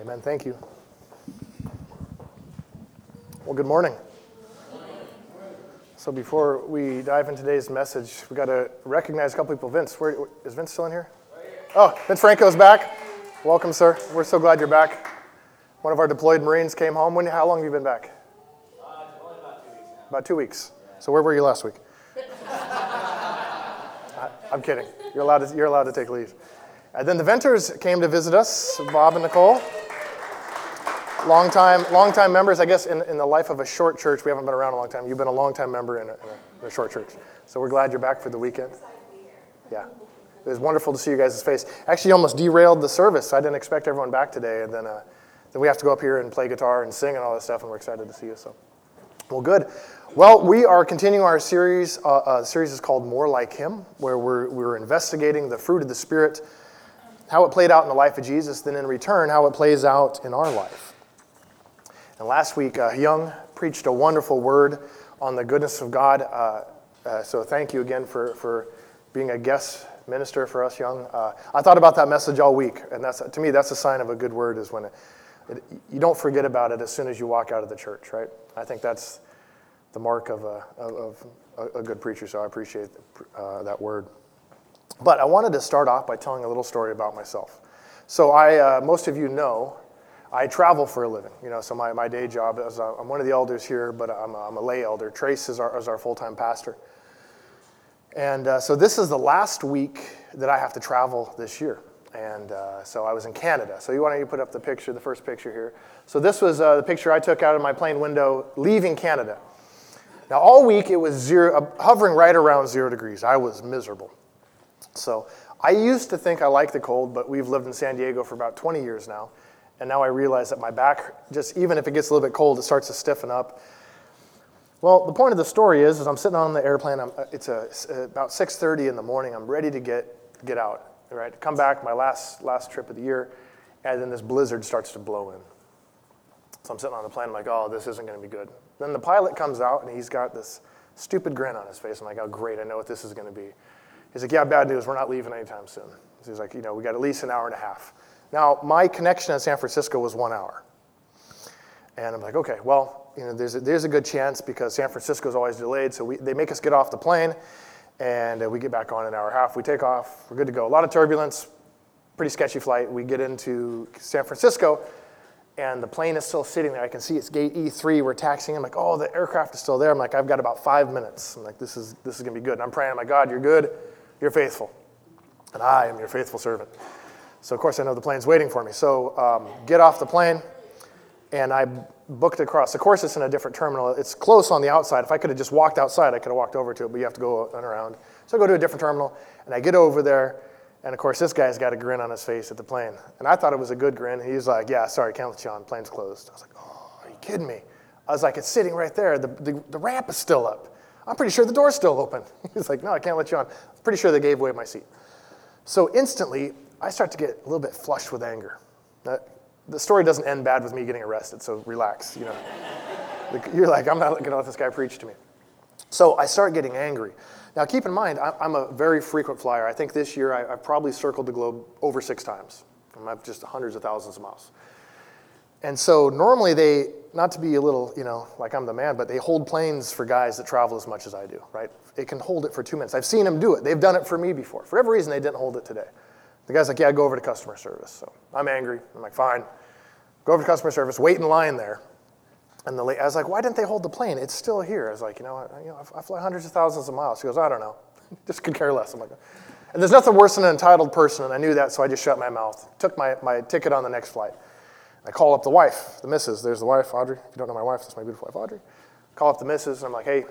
Amen. Thank you. Well, good morning. So before we dive into today's message, we got to recognize a couple people. Vince, where is Vince still in here? Oh, Vince Franco's back. Welcome, sir. We're so glad you're back. One of our deployed Marines came home. How long have you been back? Only about 2 weeks now. About 2 weeks. Yeah. So where were you last week? I'm kidding. You're allowed to take leave. And then the Venters came to visit us, Bob and Nicole. Long-time members, I guess, in the life of a short church. We haven't been around a long time. You've been a long-time member in a short church. So we're glad you're back for the weekend. Yeah. It was wonderful to see you guys' face. Actually, you almost derailed the service. I didn't expect everyone back today. And then we have to go up here and play guitar and sing and all that stuff, and we're excited to see you. So, well, good. Well, we are continuing our series. The series is called More Like Him, where we're investigating the fruit of the Spirit, how it played out in the life of Jesus, then in return, how it plays out in our life. And last week, Young preached a wonderful word on the goodness of God. So thank you again for being a guest minister for us, Young. I thought about that message all week, and to me that's a sign of a good word is when you don't forget about it as soon as you walk out of the church, right? I think that's the mark of a good preacher. So I appreciate that word. But I wanted to start off by telling a little story about myself. So most of you know, I travel for a living, so my day job is I'm one of the elders here, but I'm a lay elder. Trace is our full-time pastor. And so this is the last week that I have to travel this year. And so I was in Canada. So why don't you put up the first picture here. So this was the picture I took out of my plane window leaving Canada. Now all week it was hovering right around 0 degrees. I was miserable. So I used to think I liked the cold, but we've lived in San Diego for about 20 years now. And now I realize that my back, just even if it gets a little bit cold, it starts to stiffen up. Well, the point of the story is I'm sitting on the airplane. It's about 6:30 in the morning. I'm ready to get out, right? Come back, my last trip of the year, and then this blizzard starts to blow in. So I'm sitting on the plane. I'm like, oh, this isn't going to be good. Then the pilot comes out, and he's got this stupid grin on his face. I'm like, oh, great, I know what this is going to be. He's like, yeah, bad news. We're not leaving anytime soon. So he's like, we got at least an hour and a half. Now, my connection in San Francisco was 1 hour. And I'm like, okay, well, there's a good chance because San Francisco's always delayed, so they make us get off the plane, and we get back on an hour and a half. We take off. We're good to go. A lot of turbulence, pretty sketchy flight. We get into San Francisco, and the plane is still sitting there. I can see it's gate E3. We're taxiing. I'm like, oh, the aircraft is still there. I'm like, I've got about 5 minutes. I'm like, this is going to be good. And I'm praying, my God, you're good. You're faithful. And I am your faithful servant. So, of course, I know the plane's waiting for me. So get off the plane, and I booked across. Of course, it's in a different terminal. It's close on the outside. If I could have just walked outside, I could have walked over to it, but you have to go around. So I go to a different terminal, and I get over there, and, of course, this guy's got a grin on his face at the plane. And I thought it was a good grin. He's like, yeah, sorry, can't let you on. Plane's closed. I was like, oh, are you kidding me? I was like, it's sitting right there. The ramp is still up. I'm pretty sure the door's still open. He's like, no, I can't let you on. I'm pretty sure they gave away my seat. So instantly, I start to get a little bit flushed with anger. The story doesn't end bad with me getting arrested, so relax. You're like, I'm not going to let this guy preach to me. So I start getting angry. Now, keep in mind, I'm a very frequent flyer. I think this year I've probably circled the globe over 6 times. I'm just hundreds of thousands of miles. And so normally not to be a little, like I'm the man, but they hold planes for guys that travel as much as I do, right? They can hold it for 2 minutes. I've seen them do it. They've done it for me before. For every reason, they didn't hold it today. The guy's like, yeah, go over to customer service. So I'm angry. I'm like, fine. Go over to customer service. Wait in line there. And I was like, why didn't they hold the plane? It's still here. I was like, I fly hundreds of thousands of miles. She goes, I don't know. Just could care less. I'm like, and there's nothing worse than an entitled person. And I knew that, so I just shut my mouth. Took my ticket on the next flight. I call up the wife, the missus. There's the wife, Audrey. If you don't know my wife, that's my beautiful wife, Audrey. Call up the missus, and I'm like, hey,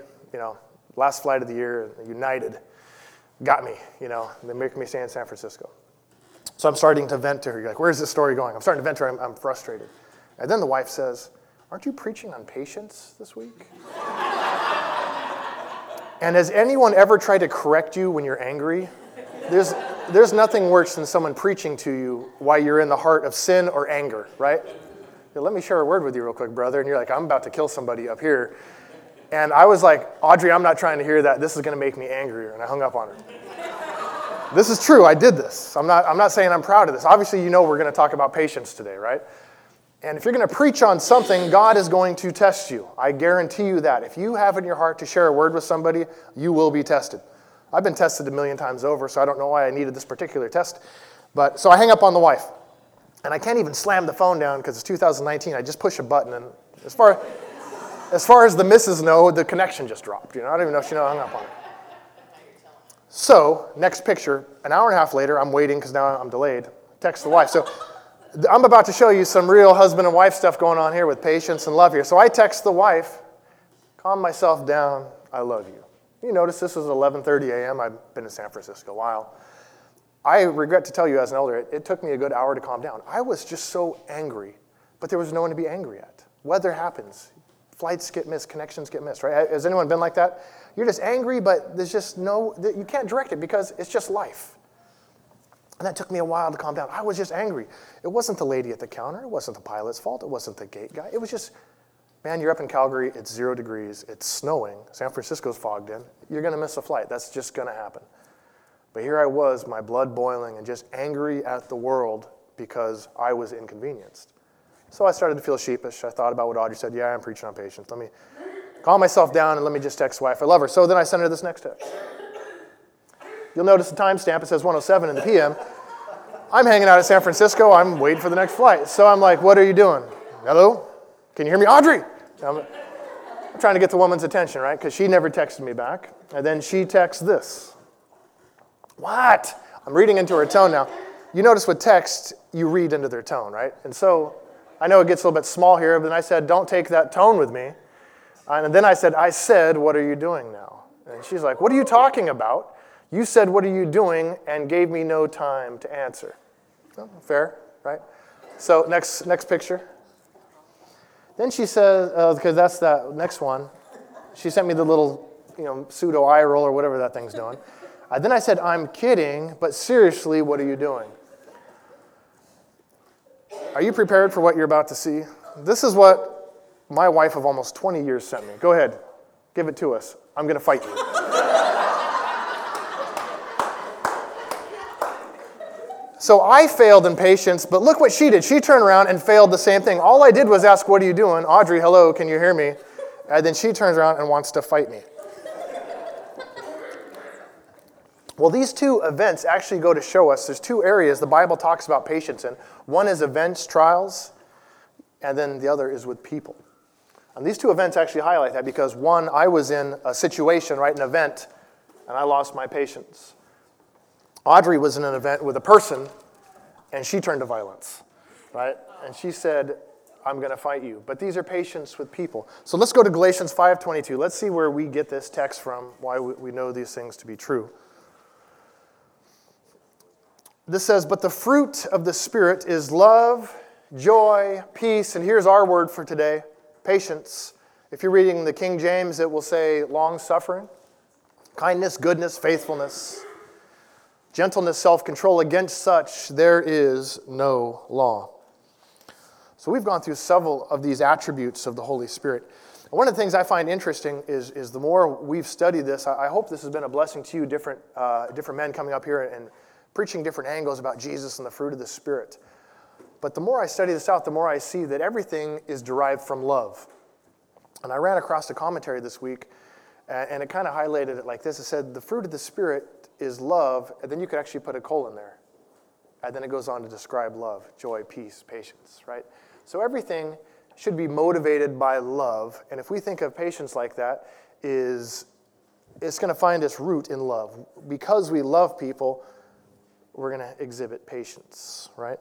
last flight of the year, United got me. They make me stay in San Francisco. So I'm starting to vent to her. You're like, where's this story going? I'm starting to vent to her. I'm frustrated. And then the wife says, aren't you preaching on patience this week? And has anyone ever tried to correct you when you're angry? There's nothing worse than someone preaching to you while you're in the heart of sin or anger, right? Let me share a word with you real quick, brother. And you're like, I'm about to kill somebody up here. And I was like, Audrey, I'm not trying to hear that. This is going to make me angrier. And I hung up on her. This is true. I did this. I'm not saying I'm proud of this. Obviously, we're going to talk about patience today, right? And if you're going to preach on something, God is going to test you. I guarantee you that. If you have in your heart to share a word with somebody, you will be tested. I've been tested a million times over, so I don't know why I needed this particular test. But so I hang up on the wife. And I can't even slam the phone down because it's 2019. I just push a button. And as far as the missus know, the connection just dropped. You know, I don't even know if she hung up on it. So next picture, an hour and a half later, I'm waiting because now I'm delayed. Text the wife. So I'm about to show you some real husband and wife stuff going on here with patience and love here. So I text the wife, calm myself down, I love you. You notice this was 11:30 a.m. I've been in San Francisco a while. I regret to tell you as an elder, it took me a good hour to calm down. I was just so angry, but there was no one to be angry at. Weather happens. Flights get missed. Connections get missed, right? Has anyone been like that? You're just angry, but there's just no, you can't direct it because it's just life. And that took me a while to calm down. I was just angry. It wasn't the lady at the counter. It wasn't the pilot's fault. It wasn't the gate guy. It was just, man, you're up in Calgary. It's 0 degrees. It's snowing. San Francisco's fogged in. You're going to miss a flight. That's just going to happen. But here I was, my blood boiling and just angry at the world because I was inconvenienced. So I started to feel sheepish. I thought about what Audrey said. Yeah, I'm preaching on patience. Let me calm myself down and let me just text wife. I love her. So then I sent her this next text. You'll notice the timestamp. It says 1:07 in the p.m. I'm hanging out in San Francisco. I'm waiting for the next flight. So I'm like, what are you doing? Hello? Can you hear me? Audrey! I'm trying to get the woman's attention, right? Because she never texted me back. And then she texts this. What? I'm reading into her tone now. You notice with text, you read into their tone, right? And so I know it gets a little bit small here, but then I said, don't take that tone with me. And then I said, what are you doing now? And she's like, what are you talking about? You said, what are you doing? And gave me no time to answer. Well, fair, right? So next picture. Then she says, because that's that next one. She sent me the little, pseudo eye roll or whatever that thing's doing. Then I said, I'm kidding, but seriously, what are you doing? Are you prepared for what you're about to see? This is what my wife of almost 20 years sent me. Go ahead. Give it to us. I'm going to fight you. So I failed in patience, but look what she did. She turned around and failed the same thing. All I did was ask, what are you doing? Audrey, hello, can you hear me? And then she turns around and wants to fight me. Well, these two events actually go to show us there's two areas the Bible talks about patience in. One is events, trials, and then the other is with people. And these two events actually highlight that because one, I was in a situation, right, an event, and I lost my patience. Audrey was in an event with a person, and she turned to violence, right? And she said, I'm going to fight you. But these are patience with people. So let's go to Galatians 5:22. Let's see where we get this text from, why we know these things to be true. This says, but the fruit of the Spirit is love, joy, peace, and here's our word for today, patience. If you're reading the King James, it will say long-suffering, kindness, goodness, faithfulness, gentleness, self-control. Against such there is no law. So we've gone through several of these attributes of the Holy Spirit. And one of the things I find interesting is the more we've studied this, I hope this has been a blessing to you, different men coming up here and preaching different angles about Jesus and the fruit of the Spirit. But the more I study this out, the more I see that everything is derived from love. And I ran across a commentary this week, and it kind of highlighted it like this. It said, the fruit of the Spirit is love, and then you could actually put a colon there. And then it goes on to describe love, joy, peace, patience, right? So everything should be motivated by love. And if we think of patience like that, it's going to find its root in love. Because we love people, we're going to exhibit patience, right?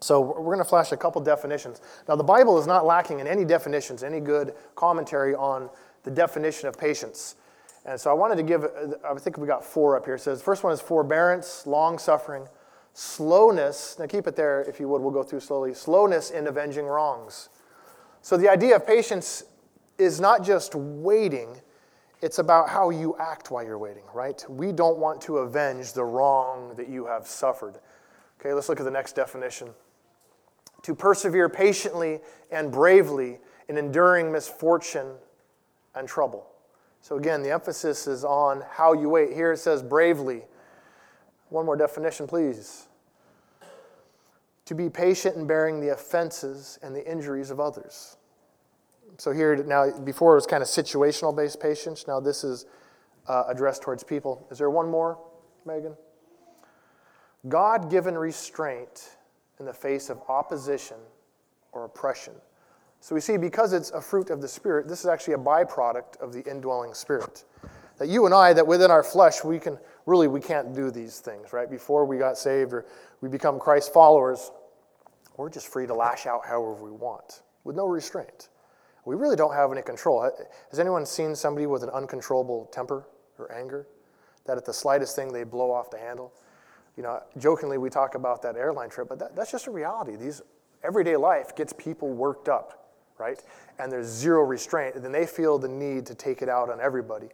So we're going to flash a couple definitions. Now, the Bible is not lacking in any definitions, any good commentary on the definition of patience. And so I wanted to give, I think we got four up here. It says, first one is forbearance, long-suffering, slowness. Now, keep it there, if you would. We'll go through slowly. Slowness in avenging wrongs. So the idea of patience is not just waiting. It's about how you act while you're waiting, right? We don't want to avenge the wrong that you have suffered. Okay, let's look at the next definition. To persevere patiently and bravely in enduring misfortune and trouble. So again, the emphasis is on how you wait. Here it says bravely. One more definition, please. to be patient in bearing the offenses and the injuries of others. So here, now, before it was kind of situational-based patience. Now this is addressed towards people. Is there one more, Megan? God-given restraint in the face of opposition or oppression. So we see, because it's a fruit of the Spirit, this is actually a byproduct of the indwelling Spirit. That you and I, that within our flesh, we can really, we can't do these things, right? Before we got saved or we become Christ followers, we're just free to lash out however we want with no restraint. We really don't have any control. Has anyone seen somebody with an uncontrollable temper or anger? That at the slightest thing, they blow off the handle? You know, jokingly, we talk about that airline trip, but that's just a reality. These everyday life gets people worked up. Right? And there's zero restraint, and then they feel the need to take it out on everybody.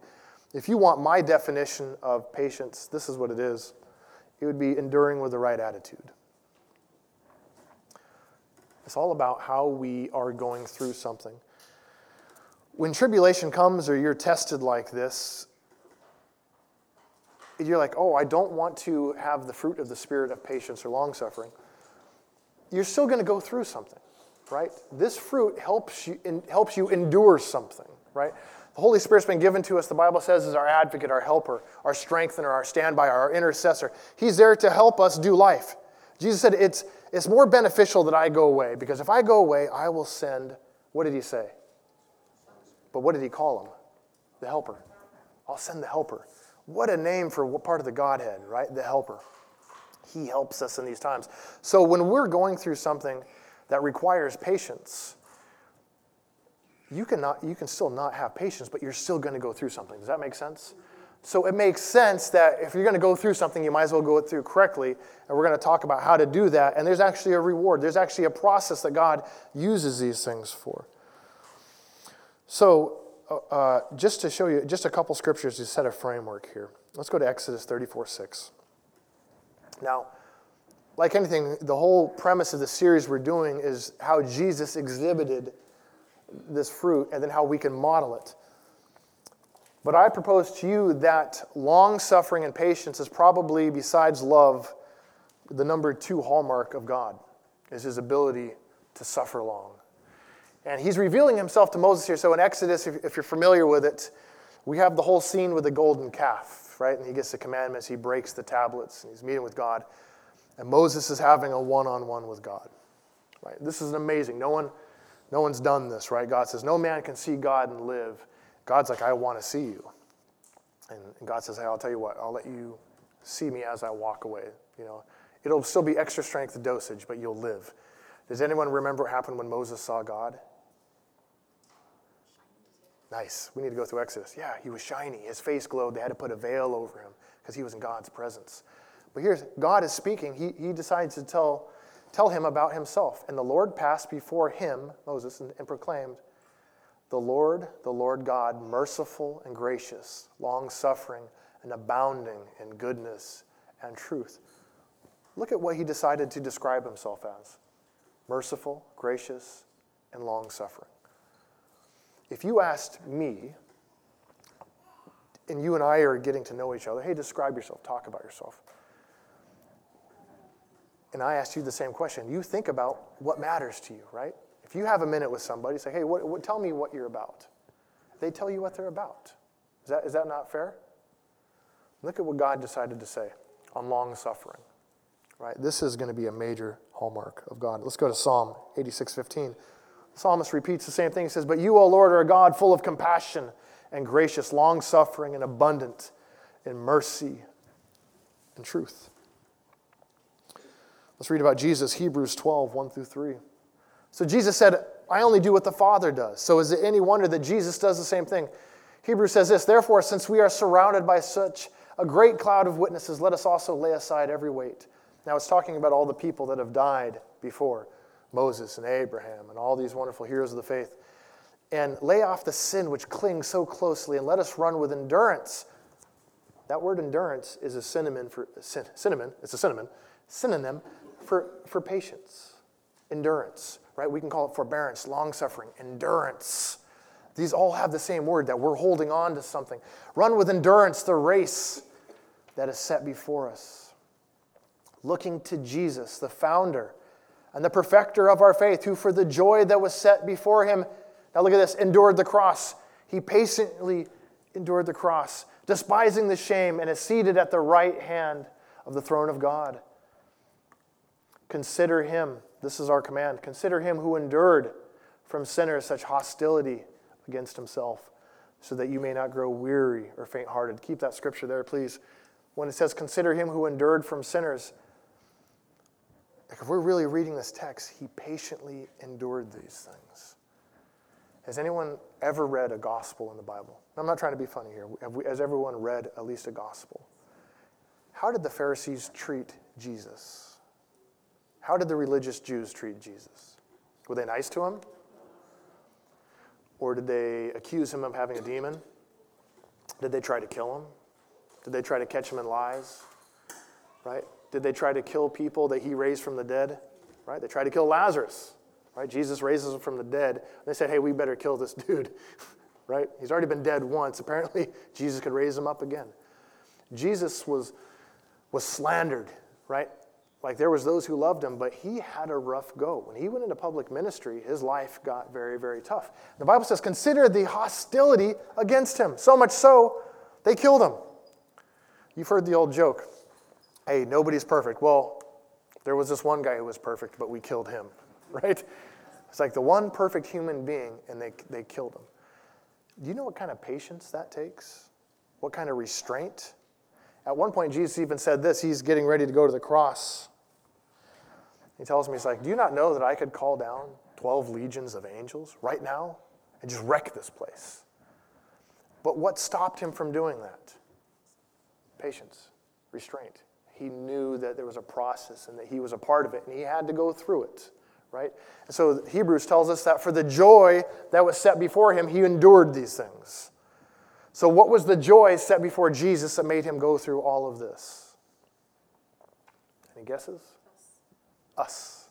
If you want my definition of patience, this is what it is. It would be enduring with the right attitude. It's all about how we are going through something. When tribulation comes or you're tested like this, you're like, oh, I don't want to have the fruit of the Spirit of patience or long-suffering. You're still going to go through something. Right? This fruit helps you endure something, right? The Holy Spirit's been given to us, the Bible says, is our advocate, our helper, our strengthener, our standby, our intercessor. He's there to help us do life. Jesus said, it's more beneficial that I go away, because if I go away, I will send, what did he say? But what did he call him? The helper. I'll send the helper. What a name for what part of the Godhead, right? The helper. He helps us in these times. So when we're going through something that requires patience, you can still not have patience, but you're still going to go through something. Does that make sense? So it makes sense that if you're going to go through something, you might as well go through correctly, and we're going to talk about how to do that, and there's actually a reward. There's actually a process that God uses these things for. So just to show you, just a couple scriptures to set a framework here. Let's go to Exodus 34:6. Now, like anything, the whole premise of the series we're doing is how Jesus exhibited this fruit and then how we can model it. But I propose to you that long-suffering and patience is probably, besides love, the number 2 hallmark of God, is his ability to suffer long. And he's revealing himself to Moses here. So in Exodus, if you're familiar with it, we have the whole scene with the golden calf, right? And he gets the commandments, he breaks the tablets, and he's meeting with God. And Moses is having a one-on-one with God. Right? This is amazing. No one's done this, right? God says, no man can see God and live. God's like, I want to see you. And God says, hey, I'll tell you what, I'll let you see me as I walk away. You know, it'll still be extra strength dosage, but you'll live. Does anyone remember what happened when Moses saw God? Nice. We need to go through Exodus. Yeah, he was shiny. His face glowed. They had to put a veil over him because he was in God's presence. But here's, God is speaking. He decides to tell him about himself. And the Lord passed before him, Moses, and proclaimed, the Lord God, merciful and gracious, long-suffering and abounding in goodness and truth. Look at what he decided to describe himself as. Merciful, gracious, and long-suffering. If you asked me, and you and I are getting to know each other, hey, describe yourself, talk about yourself. And I asked you the same question. You think about what matters to you, right? If you have a minute with somebody, say, hey, tell me what you're about. They tell you what they're about. Is that not fair? Look at what God decided to say on long-suffering, right? This is going to be a major hallmark of God. Let's go to Psalm 86:15. The psalmist repeats the same thing. He says, but you, O Lord, are a God full of compassion and gracious, long-suffering and abundant in mercy and truth. Let's read about Jesus, Hebrews 12:1-3. So Jesus said, I only do what the Father does. So is it any wonder that Jesus does the same thing? Hebrews says this, therefore, since we are surrounded by such a great cloud of witnesses, let us also lay aside every weight. Now it's talking about all the people that have died before, Moses and Abraham and all these wonderful heroes of the faith. And lay off the sin which clings so closely, and let us run with endurance. That word endurance is a synonym for patience, endurance, right? We can call it forbearance, long-suffering, endurance. These all have the same word, that we're holding on to something. Run with endurance the race that is set before us. Looking to Jesus, the founder and the perfecter of our faith, who for the joy that was set before him, now look at this, endured the cross. He patiently endured the cross, despising the shame, and is seated at the right hand of the throne of God. Consider him, this is our command, consider him who endured from sinners such hostility against himself, so that you may not grow weary or faint-hearted. Keep that scripture there, please. When it says, consider him who endured from sinners, like if we're really reading this text, he patiently endured these things. Has anyone ever read a gospel in the Bible? I'm not trying to be funny here. Has everyone read at least a gospel? How did the Pharisees treat Jesus? How did the religious Jews treat Jesus? Were they nice to him? Or did they accuse him of having a demon? Did they try to kill him? Did they try to catch him in lies? Right? Did they try to kill people that he raised from the dead? Right? They tried to kill Lazarus. Right? Jesus raises him from the dead. They said, hey, we better kill this dude. Right? He's already been dead once. Apparently, Jesus could raise him up again. Jesus was slandered, right? Like there was those who loved him, but he had a rough go. When he went into public ministry, his life got very, very tough. The Bible says, consider the hostility against him. So much so, they killed him. You've heard the old joke, hey, nobody's perfect. Well, there was this one guy who was perfect, but we killed him, right? It's like the one perfect human being, and they killed him. Do you know what kind of patience that takes? What kind of restraint? At one point, Jesus even said this. He's getting ready to go to the cross. He tells me, he's like, do you not know that I could call down 12 legions of angels right now and just wreck this place? But what stopped him from doing that? Patience, restraint. He knew that there was a process and that he was a part of it, and he had to go through it, right? And so Hebrews tells us that for the joy that was set before him, he endured these things. So what was the joy set before Jesus that made him go through all of this? Any guesses? Us.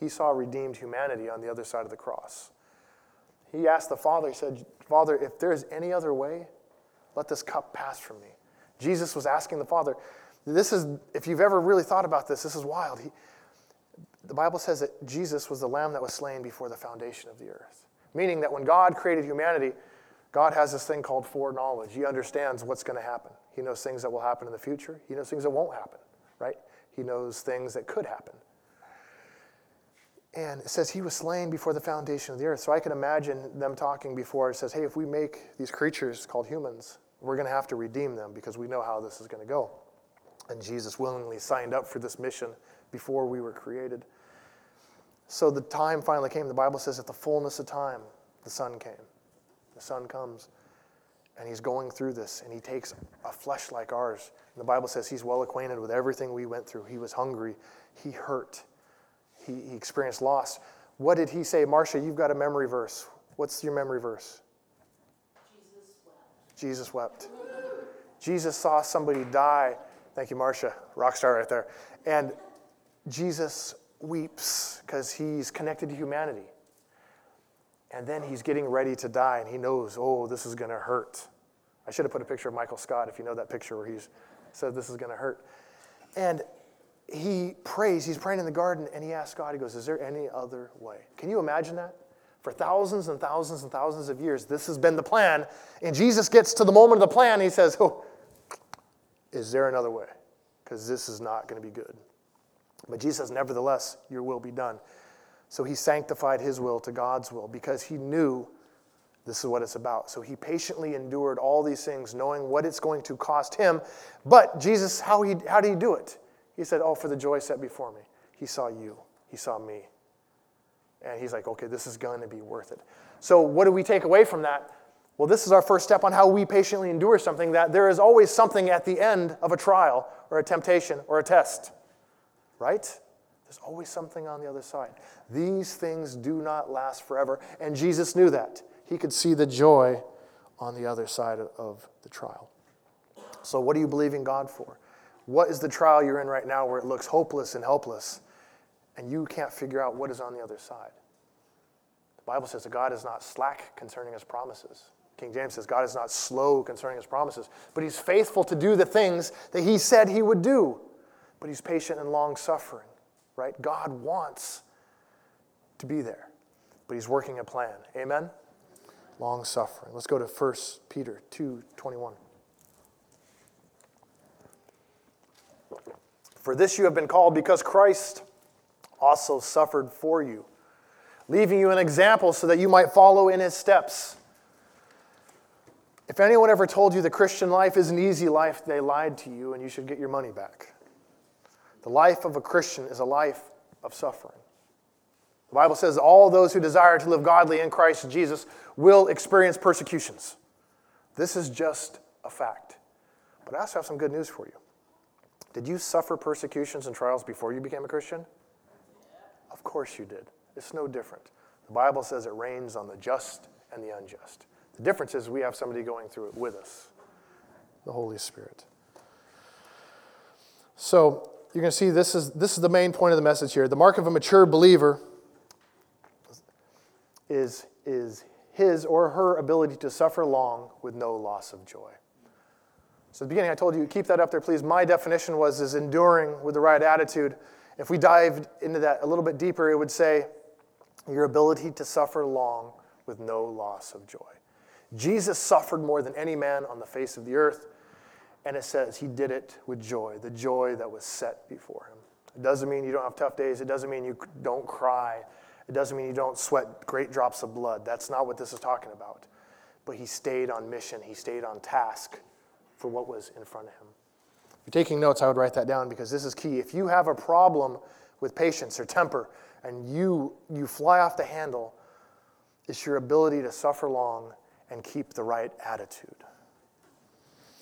He saw redeemed humanity on the other side of the cross. He asked the Father, he said, Father, if there's any other way, let this cup pass from me. Jesus was asking the Father, this is, if you've ever really thought about this is wild. The Bible says that Jesus was the lamb that was slain before the foundation of the earth. Meaning that when God created humanity, God has this thing called foreknowledge. He understands what's going to happen. He knows things that will happen in the future. He knows things that won't happen, right? He knows things that could happen. And it says he was slain before the foundation of the earth. So I can imagine them talking before. It says, hey, if we make these creatures called humans, we're going to have to redeem them because we know how this is going to go. And Jesus willingly signed up for this mission before we were created. So the time finally came. The Bible says at the fullness of time, the Son came. The Son comes, and he's going through this, and he takes a flesh like ours. And the Bible says he's well acquainted with everything we went through. He was hungry. He hurt. He experienced loss. What did he say? Marsha, you've got a memory verse. What's your memory verse? Jesus wept. Jesus saw somebody die. Thank you, Marsha. Rock star right there. And Jesus weeps because he's connected to humanity. And then he's getting ready to die, and he knows, oh, this is going to hurt. I should have put a picture of Michael Scott, if you know that picture where he said this is going to hurt. And he prays. He's praying in the garden, and he asks God, he goes, is there any other way? Can you imagine that? For thousands and thousands and thousands of years, this has been the plan. And Jesus gets to the moment of the plan, and he says, oh, is there another way? Because this is not going to be good. But Jesus says, nevertheless, your will be done. So he sanctified his will to God's will because he knew this is what it's about. So he patiently endured all these things, knowing what it's going to cost him. But Jesus, how did he do it? He said, oh, for the joy set before me. He saw you. He saw me. And he's like, okay, this is going to be worth it. So what do we take away from that? Well, this is our first step on how we patiently endure something, that there is always something at the end of a trial or a temptation or a test, right? There's always something on the other side. These things do not last forever, and Jesus knew that. He could see the joy on the other side of the trial. So what are you believing God for? What is the trial you're in right now where it looks hopeless and helpless, and you can't figure out what is on the other side? The Bible says that God is not slack concerning his promises. King James says God is not slow concerning his promises, but he's faithful to do the things that he said he would do, but he's patient and long-suffering. right? God wants to be there, but he's working a plan. Amen? Long-suffering. Let's go to 1 Peter 2:21. For this you have been called, because Christ also suffered for you, leaving you an example so that you might follow in his steps. If anyone ever told you the Christian life is an easy life, they lied to you, and you should get your money back. The life of a Christian is a life of suffering. The Bible says all those who desire to live godly in Christ Jesus will experience persecutions. This is just a fact. But I also have some good news for you. Did you suffer persecutions and trials before you became a Christian? Of course you did. It's no different. The Bible says it rains on the just and the unjust. The difference is we have somebody going through it with us, the Holy Spirit. So you're going to see this is the main point of the message here. The mark of a mature believer is his or her ability to suffer long with no loss of joy. So at the beginning I told you, keep that up there, please. My definition was enduring with the right attitude. If we dived into that a little bit deeper, it would say your ability to suffer long with no loss of joy. Jesus suffered more than any man on the face of the earth, and it says he did it with joy, the joy that was set before him. It doesn't mean you don't have tough days. It doesn't mean you don't cry. It doesn't mean you don't sweat great drops of blood. That's not what this is talking about. But he stayed on mission. He stayed on task for what was in front of him. If you're taking notes, I would write that down, because this is key. If you have a problem with patience or temper and you fly off the handle, it's your ability to suffer long and keep the right attitude.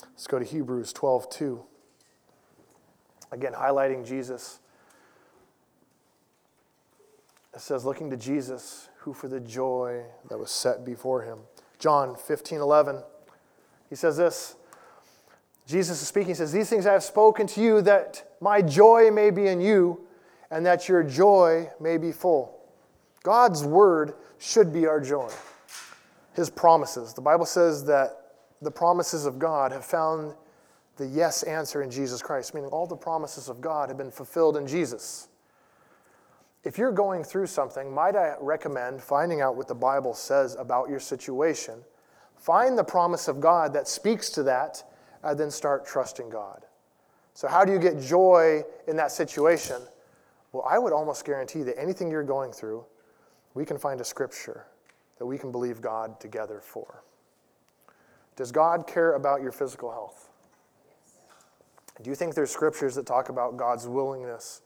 Let's go to Hebrews 12:2. Again, highlighting Jesus. It says, looking to Jesus, who for the joy that was set before him. John 15:11. He says this. Jesus is speaking. He says, these things I have spoken to you, that my joy may be in you, and that your joy may be full. God's word should be our joy. His promises. The Bible says that the promises of God have found the yes answer in Jesus Christ, meaning all the promises of God have been fulfilled in Jesus. If you're going through something, might I recommend finding out what the Bible says about your situation. Find the promise of God that speaks to that, and then start trusting God. So how do you get joy in that situation? Well, I would almost guarantee that anything you're going through, we can find a scripture that we can believe God together for. Does God care about your physical health? Do you think there's scriptures that talk about God's willingness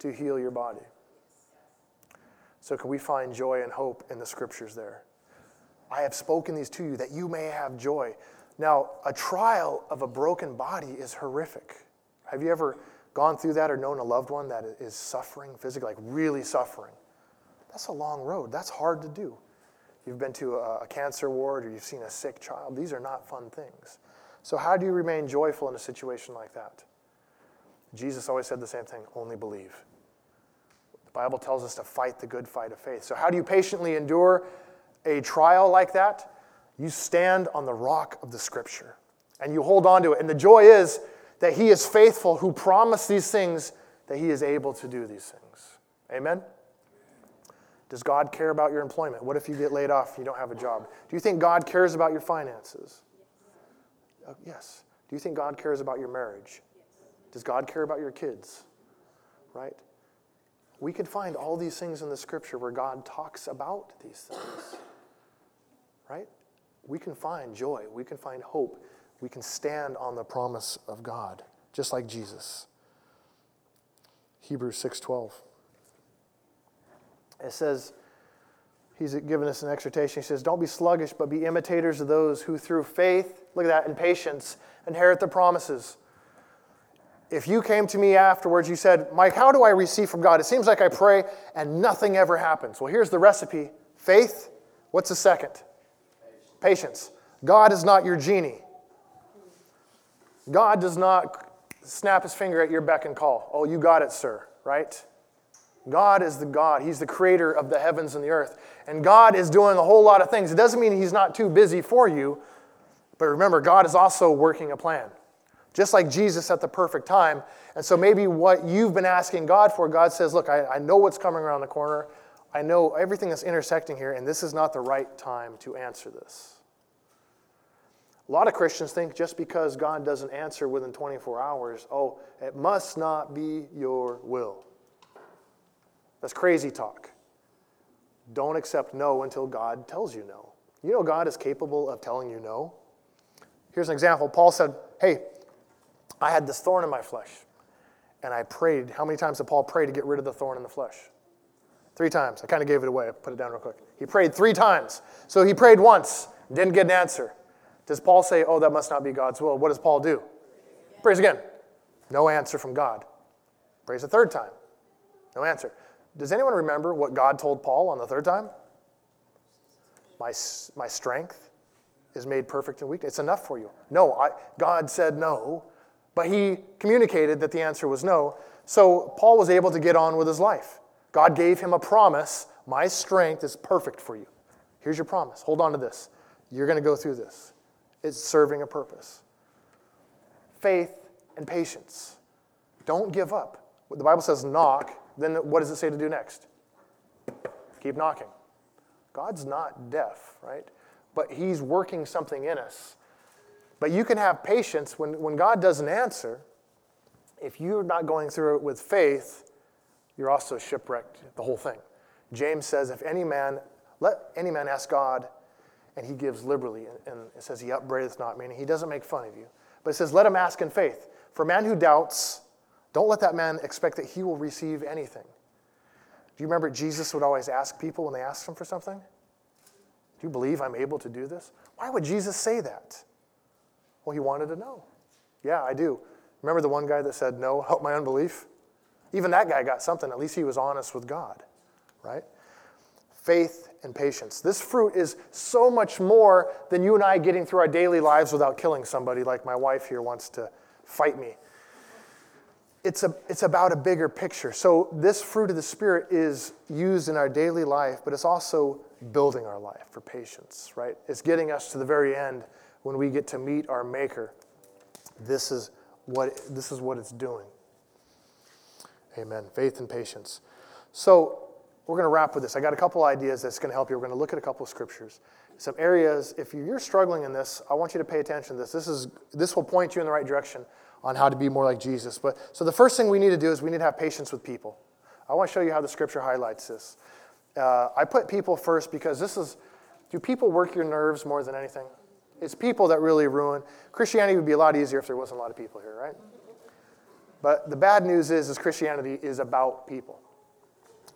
to heal your body? So can we find joy and hope in the scriptures there? I have spoken these to you that you may have joy. Now, a trial of a broken body is horrific. Have you ever gone through that or known a loved one that is suffering physically, like really suffering? That's a long road. That's hard to do. You've been to a cancer ward or you've seen a sick child. These are not fun things. So how do you remain joyful in a situation like that? Jesus always said the same thing, only believe. The Bible tells us to fight the good fight of faith. So how do you patiently endure a trial like that? You stand on the rock of the scripture and you hold on to it. And the joy is that he is faithful who promised these things, that he is able to do these things. Amen? Does God care about your employment? What if you get laid off and you don't have a job? Do you think God cares about your finances? Yes. Do you think God cares about your marriage? Does God care about your kids? Right? We could find all these things in the scripture where God talks about these things. Right? We can find joy. We can find hope. We can stand on the promise of God, just like Jesus. Hebrews 6:12. It says, he's given us an exhortation. He says, don't be sluggish, but be imitators of those who through faith, look at that, and patience, inherit the promises. If you came to me afterwards, you said, Mike, how do I receive from God? It seems like I pray and nothing ever happens. Well, here's the recipe. Faith. What's the second? Patience. God is not your genie. God does not snap his finger at your beck and call. Oh, you got it, sir, right? God is the God. He's the creator of the heavens and the earth. And God is doing a whole lot of things. It doesn't mean he's not too busy for you. But remember, God is also working a plan. just like Jesus at the perfect time. And so maybe what you've been asking God for, God says, look, I know what's coming around the corner. I know everything that's intersecting here, and this is not the right time to answer this. A lot of Christians think just because God doesn't answer within 24 hours, oh, it must not be your will. That's crazy talk. Don't accept no until God tells you no. You know God is capable of telling you no. Here's an example. Paul said, hey, I had this thorn in my flesh, and I prayed. How many times did Paul pray to get rid of the thorn in the flesh? 3 times. I kind of gave it away. I put it down real quick. He prayed 3 times. So he prayed once, didn't get an answer. Does Paul say, oh, that must not be God's will? What does Paul do? Yeah. Prays again. No answer from God. Prays a 3rd time. No answer. Does anyone remember what God told Paul on the 3rd time? My strength is made perfect in weakness. It's enough for you. No, God said no, but he communicated that the answer was no. So Paul was able to get on with his life. God gave him a promise. My strength is perfect for you. Here's your promise. Hold on to this. You're going to go through this. It's serving a purpose. Faith and patience. Don't give up. The Bible says knock. Then what does it say to do next? Keep knocking. God's not deaf, right? But he's working something in us. But you can have patience when God doesn't answer. If you're not going through it with faith, you're also shipwrecked, the whole thing. James says, if any man, let any man ask God, and he gives liberally, and it says he upbraideth not, meaning he doesn't make fun of you. But it says, let him ask in faith. For a man who doubts, don't let that man expect that he will receive anything. Do you remember Jesus would always ask people when they asked him for something? Do you believe I'm able to do this? Why would Jesus say that? Well, he wanted to know. Yeah, I do. Remember the one guy that said, no, help my unbelief? Even that guy got something. At least he was honest with God, right? Faith and patience. This fruit is so much more than you and I getting through our daily lives without killing somebody, like my wife here wants to fight me. It's about a bigger picture. So this fruit of the Spirit is used in our daily life, but it's also building our life for patience, right? It's getting us to the very end when we get to meet our Maker. This is what it's doing. Amen. Faith and patience. So we're going to wrap with this. I got a couple ideas that's going to help you. We're going to look at a couple of scriptures. Some areas, if you're struggling in this, I want you to pay attention to this. This will point you in the right direction on how to be more like Jesus. But so the first thing we need to do is we need to have patience with people. I want to show you how the scripture highlights this. I put people first because do people work your nerves more than anything? It's people that really ruin. Christianity would be a lot easier if there wasn't a lot of people here, right? But the bad news is Christianity is about people.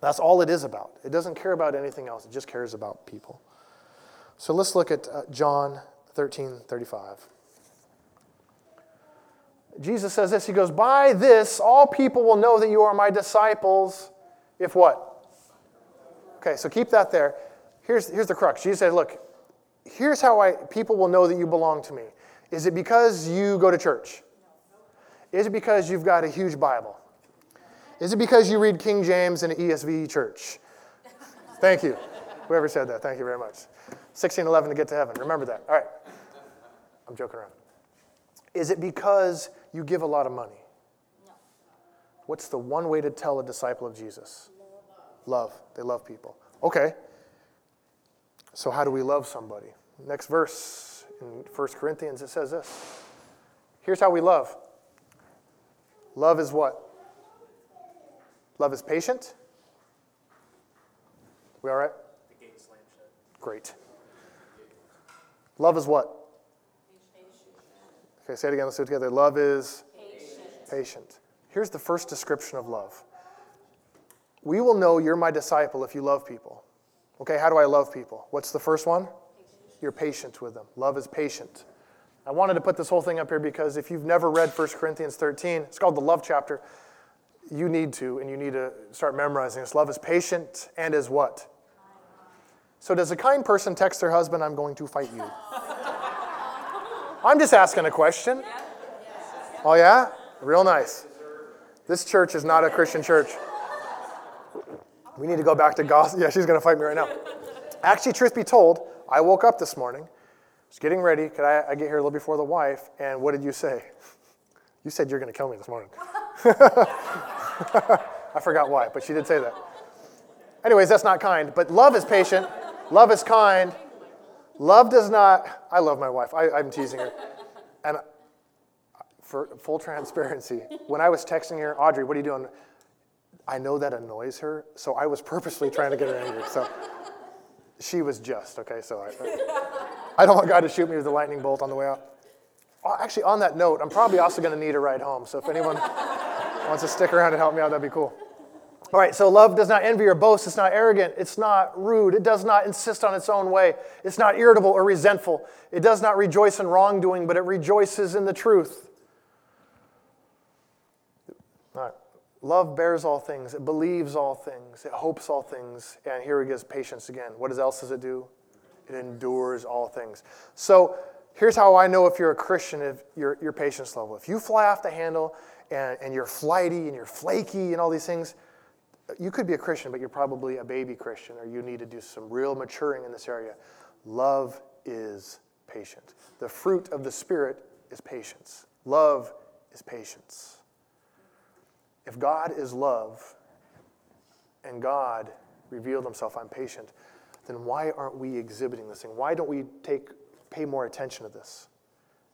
That's all it is about. It doesn't care about anything else. It just cares about people. So let's look at John 13:35. Jesus says this. He goes, by this, all people will know that you are my disciples if what? Okay, so keep that there. Here's the crux. Jesus said, look, here's how people will know that you belong to me. Is it because you go to church? Is it because you've got a huge Bible? Is it because you read King James in an ESV church? Thank you. Whoever said that, thank you very much. 16:11 to get to heaven. Remember that. All right. I'm joking around. Is it because you give a lot of money? No. What's the one way to tell a disciple of Jesus? Love. They love people. Okay. So how do we love somebody? Next verse in 1 Corinthians, it says this. Here's how we love. Love is what? Love is patient. We all right? The gate slammed shut. Great. Love is what? Okay, say it again. Let's do it together. Love is? Patient. Here's the first description of love. We will know you're my disciple if you love people. Okay, how do I love people? What's the first one? You're patient with them. Love is patient. I wanted to put this whole thing up here because if you've never read 1 Corinthians 13, it's called the love chapter, you need to, and you need to start memorizing this. Love is patient and is what? So does a kind person text their husband, I'm going to fight you? I'm just asking a question. Oh, yeah? Real nice. This church is not a Christian church. We need to go back to gospel. Yeah, she's going to fight me right now. Actually, truth be told, I woke up this morning. I was getting ready. Could I get here a little before the wife? And what did you say? You said you're going to kill me this morning. I forgot why, but she did say that. Anyways, that's not kind, but love is patient. Love is kind. Love does not, I love my wife. I'm teasing her. And for full transparency, when I was texting her, Audrey, what are you doing? I know that annoys her, so I was purposely trying to get her angry. So she was just, okay, so I don't want God to shoot me with a lightning bolt on the way out. Oh, actually, on that note, I'm probably also going to need a ride home, so if anyone wants to stick around and help me out, that'd be cool. All right, so love does not envy or boast. It's not arrogant. It's not rude. It does not insist on its own way. It's not irritable or resentful. It does not rejoice in wrongdoing, but it rejoices in the truth. All right. Love bears all things. It believes all things. It hopes all things. And here it gives patience again. What else does it do? It endures all things. So here's how I know if you're a Christian, if your patience level. If you fly off the handle and you're flighty and you're flaky and all these things, you could be a Christian, but you're probably a baby Christian, or you need to do some real maturing in this area. Love is patient. The fruit of the Spirit is patience. Love is patience. If God is love, and God revealed himself, I'm patient, then why aren't we exhibiting this thing? Why don't we pay more attention to this?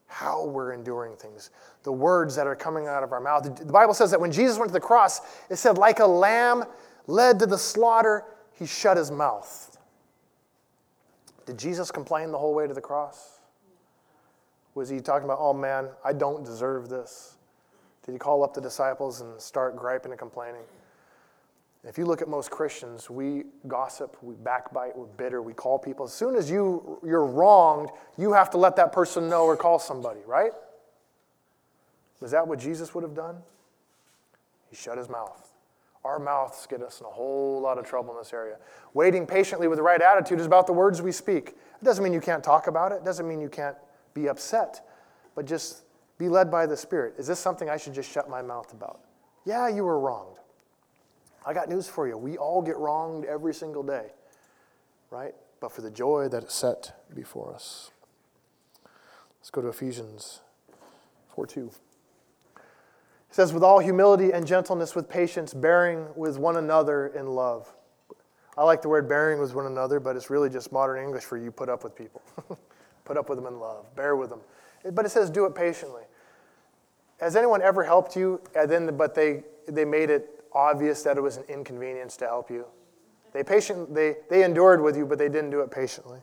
How we're enduring things, the words that are coming out of our mouth. The Bible says that when Jesus went to the cross, it said, like a lamb led to the slaughter, he shut his mouth. Did Jesus complain the whole way to the cross? Was he talking about, oh man, I don't deserve this? Did he call up the disciples and start griping and complaining? If you look at most Christians, we gossip, we backbite, we're bitter, we call people. As soon as you're wronged, you have to let that person know or call somebody, right? Was that what Jesus would have done? He shut his mouth. Our mouths get us in a whole lot of trouble in this area. Waiting patiently with the right attitude is about the words we speak. It doesn't mean you can't talk about it. It doesn't mean you can't be upset. But just be led by the Spirit. Is this something I should just shut my mouth about? Yeah, you were wronged. I got news for you. We all get wronged every single day, right? But for the joy that is set before us. Let's go to Ephesians 4:2. It says, with all humility and gentleness, with patience, bearing with one another in love. I like the word bearing with one another, but it's really just modern English for you put up with people. Put up with them in love. Bear with them. But it says do it patiently. Has anyone ever helped you, and then but they made it obvious that it was an inconvenience to help you? They endured with you, but they didn't do it patiently.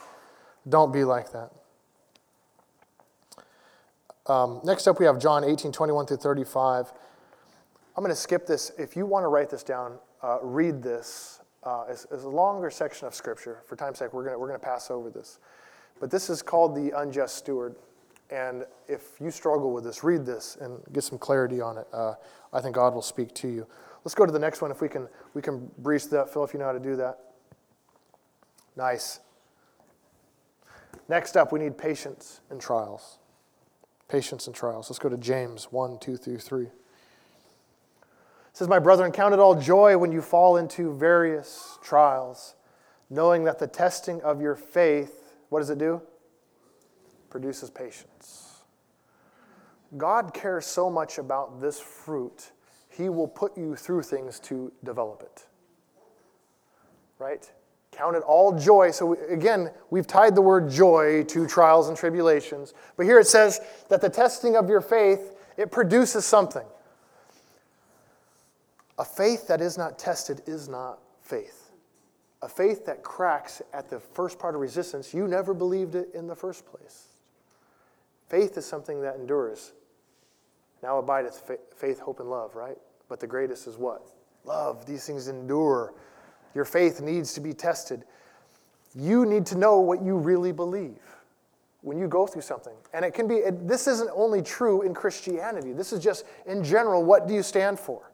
Don't be like that. Next up, we have John 18:21-35. I'm going to skip this. If you want to write this down, read this. It's a longer section of Scripture. For time's sake, we're going to pass over this. But this is called the unjust steward. And if you struggle with this, read this and get some clarity on it. I think God will speak to you. Let's go to the next one if we can breeze that. Phil, if you know how to do that. Nice. Next up, we need patience and trials. Patience and trials. Let's go to James 1:2-3. It says, my brethren, count it all joy when you fall into various trials, knowing that the testing of your faith, what does it do? Produces patience. God cares so much about this fruit, he will put you through things to develop it. Right? Count it all joy. So again, we've tied the word joy to trials and tribulations. But here it says that the testing of your faith, it produces something. A faith that is not tested is not faith. A faith that cracks at the first part of resistance, you never believed it in the first place. Faith is something that endures. Now abideth faith, hope, and love, right? But the greatest is what? Love. These things endure. Your faith needs to be tested. You need to know what you really believe when you go through something. And it can be, this isn't only true in Christianity. This is just in general, what do you stand for?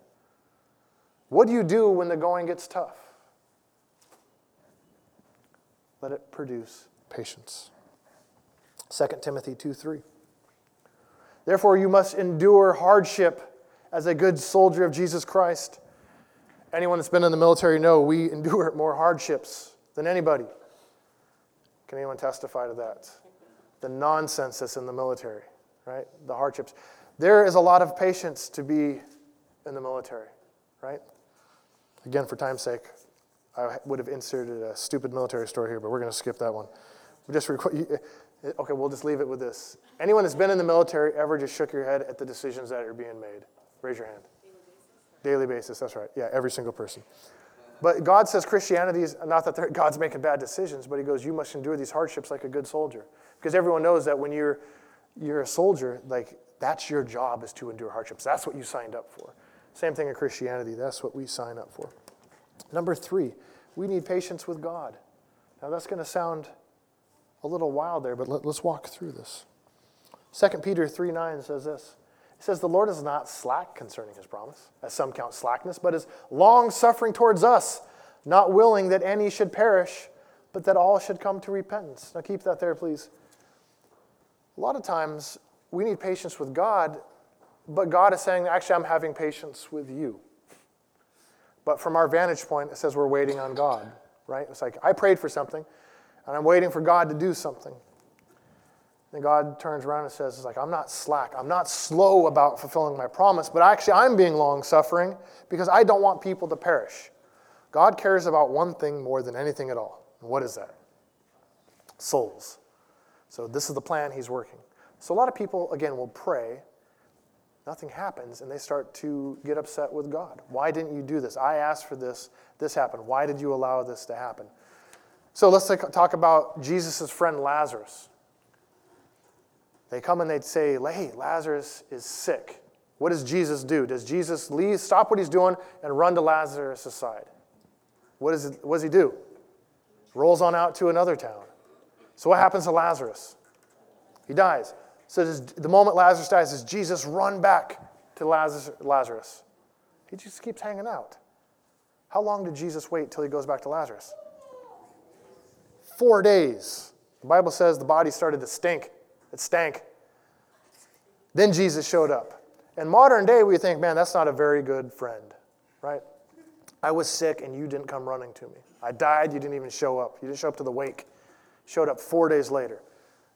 What do you do when the going gets tough? Let it produce patience. 2 Timothy 2:3. Therefore, you must endure hardship as a good soldier of Jesus Christ. Anyone that's been in the military knows we endure more hardships than anybody. Can anyone testify to that? The nonsense that's in the military, right? The hardships. There is a lot of patience to be in the military, right? Again, for time's sake, I would have inserted a stupid military story here, but we're going to skip that one. Okay, we'll just leave it with this. Anyone that's been in the military ever just shook your head at the decisions that are being made? Raise your hand. Daily basis, that's right. Yeah, every single person. But God says Christianity is not that God's making bad decisions, but he goes, you must endure these hardships like a good soldier. Because everyone knows that when you're a soldier, like that's your job is to endure hardships. That's what you signed up for. Same thing in Christianity. That's what we sign up for. Number 3, we need patience with God. Now that's going to sound a little wild there, but let's walk through this. 2 Peter 3:9 says this. It says, the Lord is not slack concerning his promise, as some count slackness, but is long-suffering towards us, not willing that any should perish, but that all should come to repentance. Now keep that there, please. A lot of times, we need patience with God, but God is saying, actually, I'm having patience with you. But from our vantage point, it says we're waiting on God, right? It's like, I prayed for something, and I'm waiting for God to do something. And God turns around and says, it's like, I'm not slack. I'm not slow about fulfilling my promise, but actually I'm being long-suffering because I don't want people to perish. God cares about one thing more than anything at all. And what is that? Souls. So this is the plan he's working. So a lot of people, again, will pray. Nothing happens, and they start to get upset with God. Why didn't you do this? I asked for this. This happened. Why did you allow this to happen? So let's talk about Jesus' friend Lazarus. They come and they'd say, hey, Lazarus is sick. What does Jesus do? Does Jesus leave, stop what he's doing, and run to Lazarus' side? What does he do? Rolls on out to another town. So what happens to Lazarus? He dies. So the moment Lazarus dies, does Jesus run back to Lazarus? He just keeps hanging out. How long did Jesus wait till he goes back to Lazarus? 4 days. The Bible says the body started to stink. It stank. Then Jesus showed up. In modern day, we think, man, that's not a very good friend, right? I was sick, and you didn't come running to me. I died, you didn't even show up. You didn't show up to the wake. Showed up 4 days later.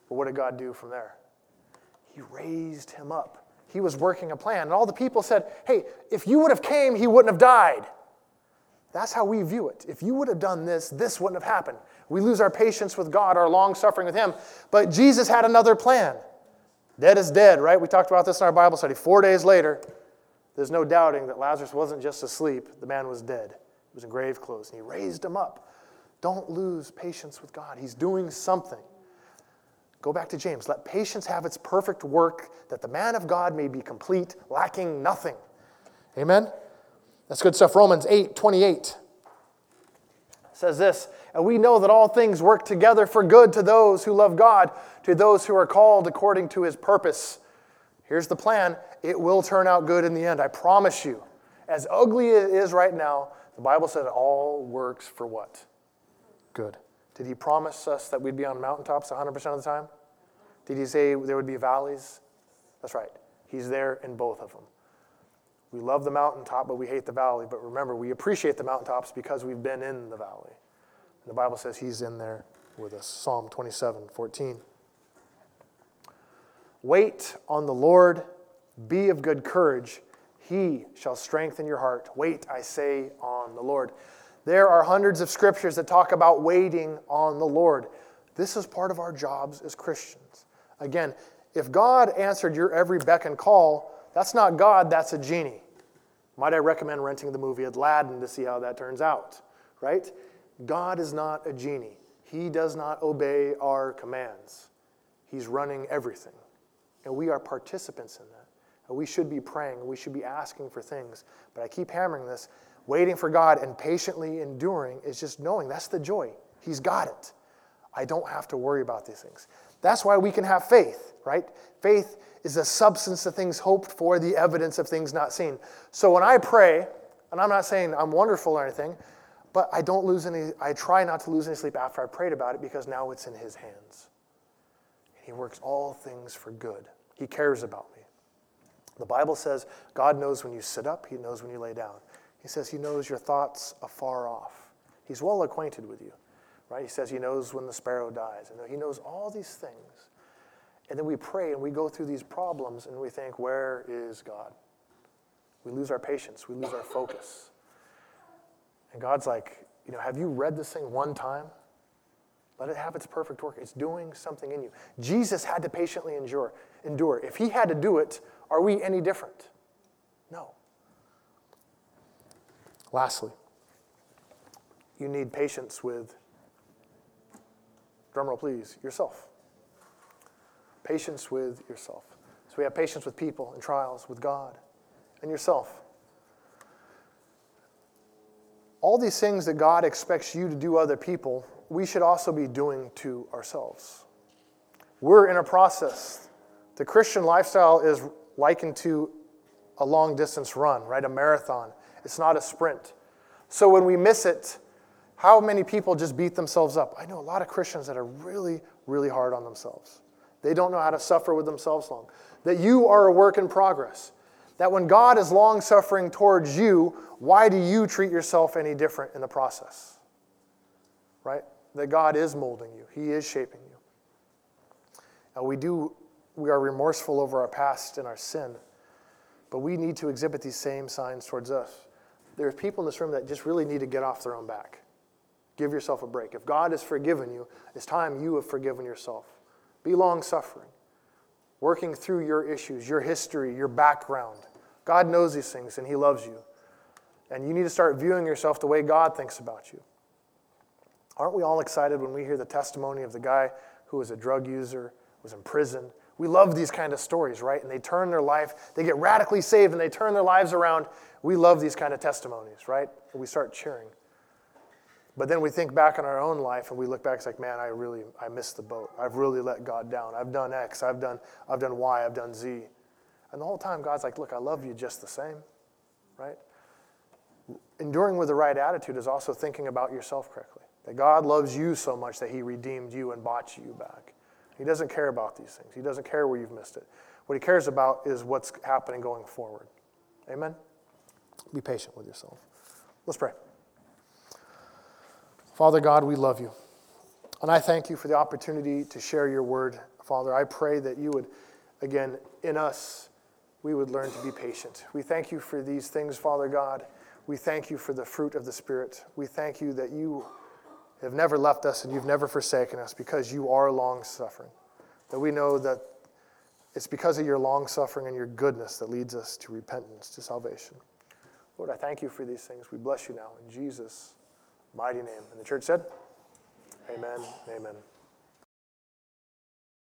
But what did God do from there? He raised him up. He was working a plan. And all the people said, hey, if you would have came, he wouldn't have died. That's how we view it. If you would have done this, this wouldn't have happened. We lose our patience with God, our long-suffering with him. But Jesus had another plan. Dead is dead, right? We talked about this in our Bible study. 4 days later, there's no doubting that Lazarus wasn't just asleep. The man was dead. He was in grave clothes, and he raised him up. Don't lose patience with God. He's doing something. Go back to James. Let patience have its perfect work, that the man of God may be complete, lacking nothing. Amen? That's good stuff. Romans 8:28 says this, and we know that all things work together for good to those who love God, to those who are called according to his purpose. Here's the plan. It will turn out good in the end. I promise you. As ugly as it is right now, the Bible said it all works for what? Good. Did he promise us that we'd be on mountaintops 100% of the time? Did he say there would be valleys? That's right. He's there in both of them. We love the mountaintop, but we hate the valley. But remember, we appreciate the mountaintops because we've been in the valley. And the Bible says he's in there with us. Psalm 27:14. Wait on the Lord, be of good courage. He shall strengthen your heart. Wait, I say, on the Lord. There are hundreds of scriptures that talk about waiting on the Lord. This is part of our jobs as Christians. Again, if God answered your every beck and call, that's not God, that's a genie. Might I recommend renting the movie Aladdin to see how that turns out, right? God is not a genie. He does not obey our commands. He's running everything. And we are participants in that. And we should be praying. And we should be asking for things. But I keep hammering this. Waiting for God and patiently enduring is just knowing that's the joy. He's got it. I don't have to worry about these things. That's why we can have faith, right? Faith is the substance of things hoped for, the evidence of things not seen. So when I pray, and I'm not saying I'm wonderful or anything, but I try not to lose any sleep after I prayed about it because now it's in his hands. And he works all things for good. He cares about me. The Bible says God knows when you sit up. He knows when you lay down. He says he knows your thoughts afar off. He's well acquainted with you, right? He says he knows when the sparrow dies. And he knows all these things. And then we pray and we go through these problems and we think, where is God? We lose our patience. We lose our focus. And God's like, you know, have you read this thing one time? Let it have its perfect work. It's doing something in you. Jesus had to patiently endure. If he had to do it, are we any different? No. Lastly, you need patience with, drumroll please, yourself. Patience with yourself. So we have patience with people and trials, with God and yourself. All these things that God expects you to do other people, we should also be doing to ourselves. We're in a process. The Christian lifestyle is likened to a long-distance run, right? A marathon. It's not a sprint. So when we miss it, how many people just beat themselves up? I know a lot of Christians that are really, really hard on themselves. They don't know how to suffer with themselves long. That you are a work in progress. That when God is long-suffering towards you, why do you treat yourself any different in the process? Right? That God is molding you. He is shaping you. Now we are remorseful over our past and our sin, but we need to exhibit these same signs towards us. There are people in this room that just really need to get off their own back. Give yourself a break. If God has forgiven you, it's time you have forgiven yourself. Be long-suffering, working through your issues, your history, your background. God knows these things, and he loves you. And you need to start viewing yourself the way God thinks about you. Aren't we all excited when we hear the testimony of the guy who was a drug user, was in prison? We love these kind of stories, right? And they turn their life, they get radically saved, and they turn their lives around. We love these kind of testimonies, right? And we start cheering. But then we think back on our own life, and we look back, it's like, man, I missed the boat. I've really let God down. I've done X, I've done Y, I've done Z. And the whole time, God's like, look, I love you just the same, right? Enduring with the right attitude is also thinking about yourself correctly. That God loves you so much that he redeemed you and bought you back. He doesn't care about these things. He doesn't care where you've missed it. What he cares about is what's happening going forward. Amen? Be patient with yourself. Let's pray. Father God, we love you. And I thank you for the opportunity to share your word. Father, I pray that you would, again, in us, we would learn to be patient. We thank you for these things, Father God. We thank you for the fruit of the Spirit. We thank you that you have never left us and you've never forsaken us because you are long-suffering. That we know that it's because of your long-suffering and your goodness that leads us to repentance, to salvation. Lord, I thank you for these things. We bless you now in Jesus' mighty name. And the church said, amen, amen.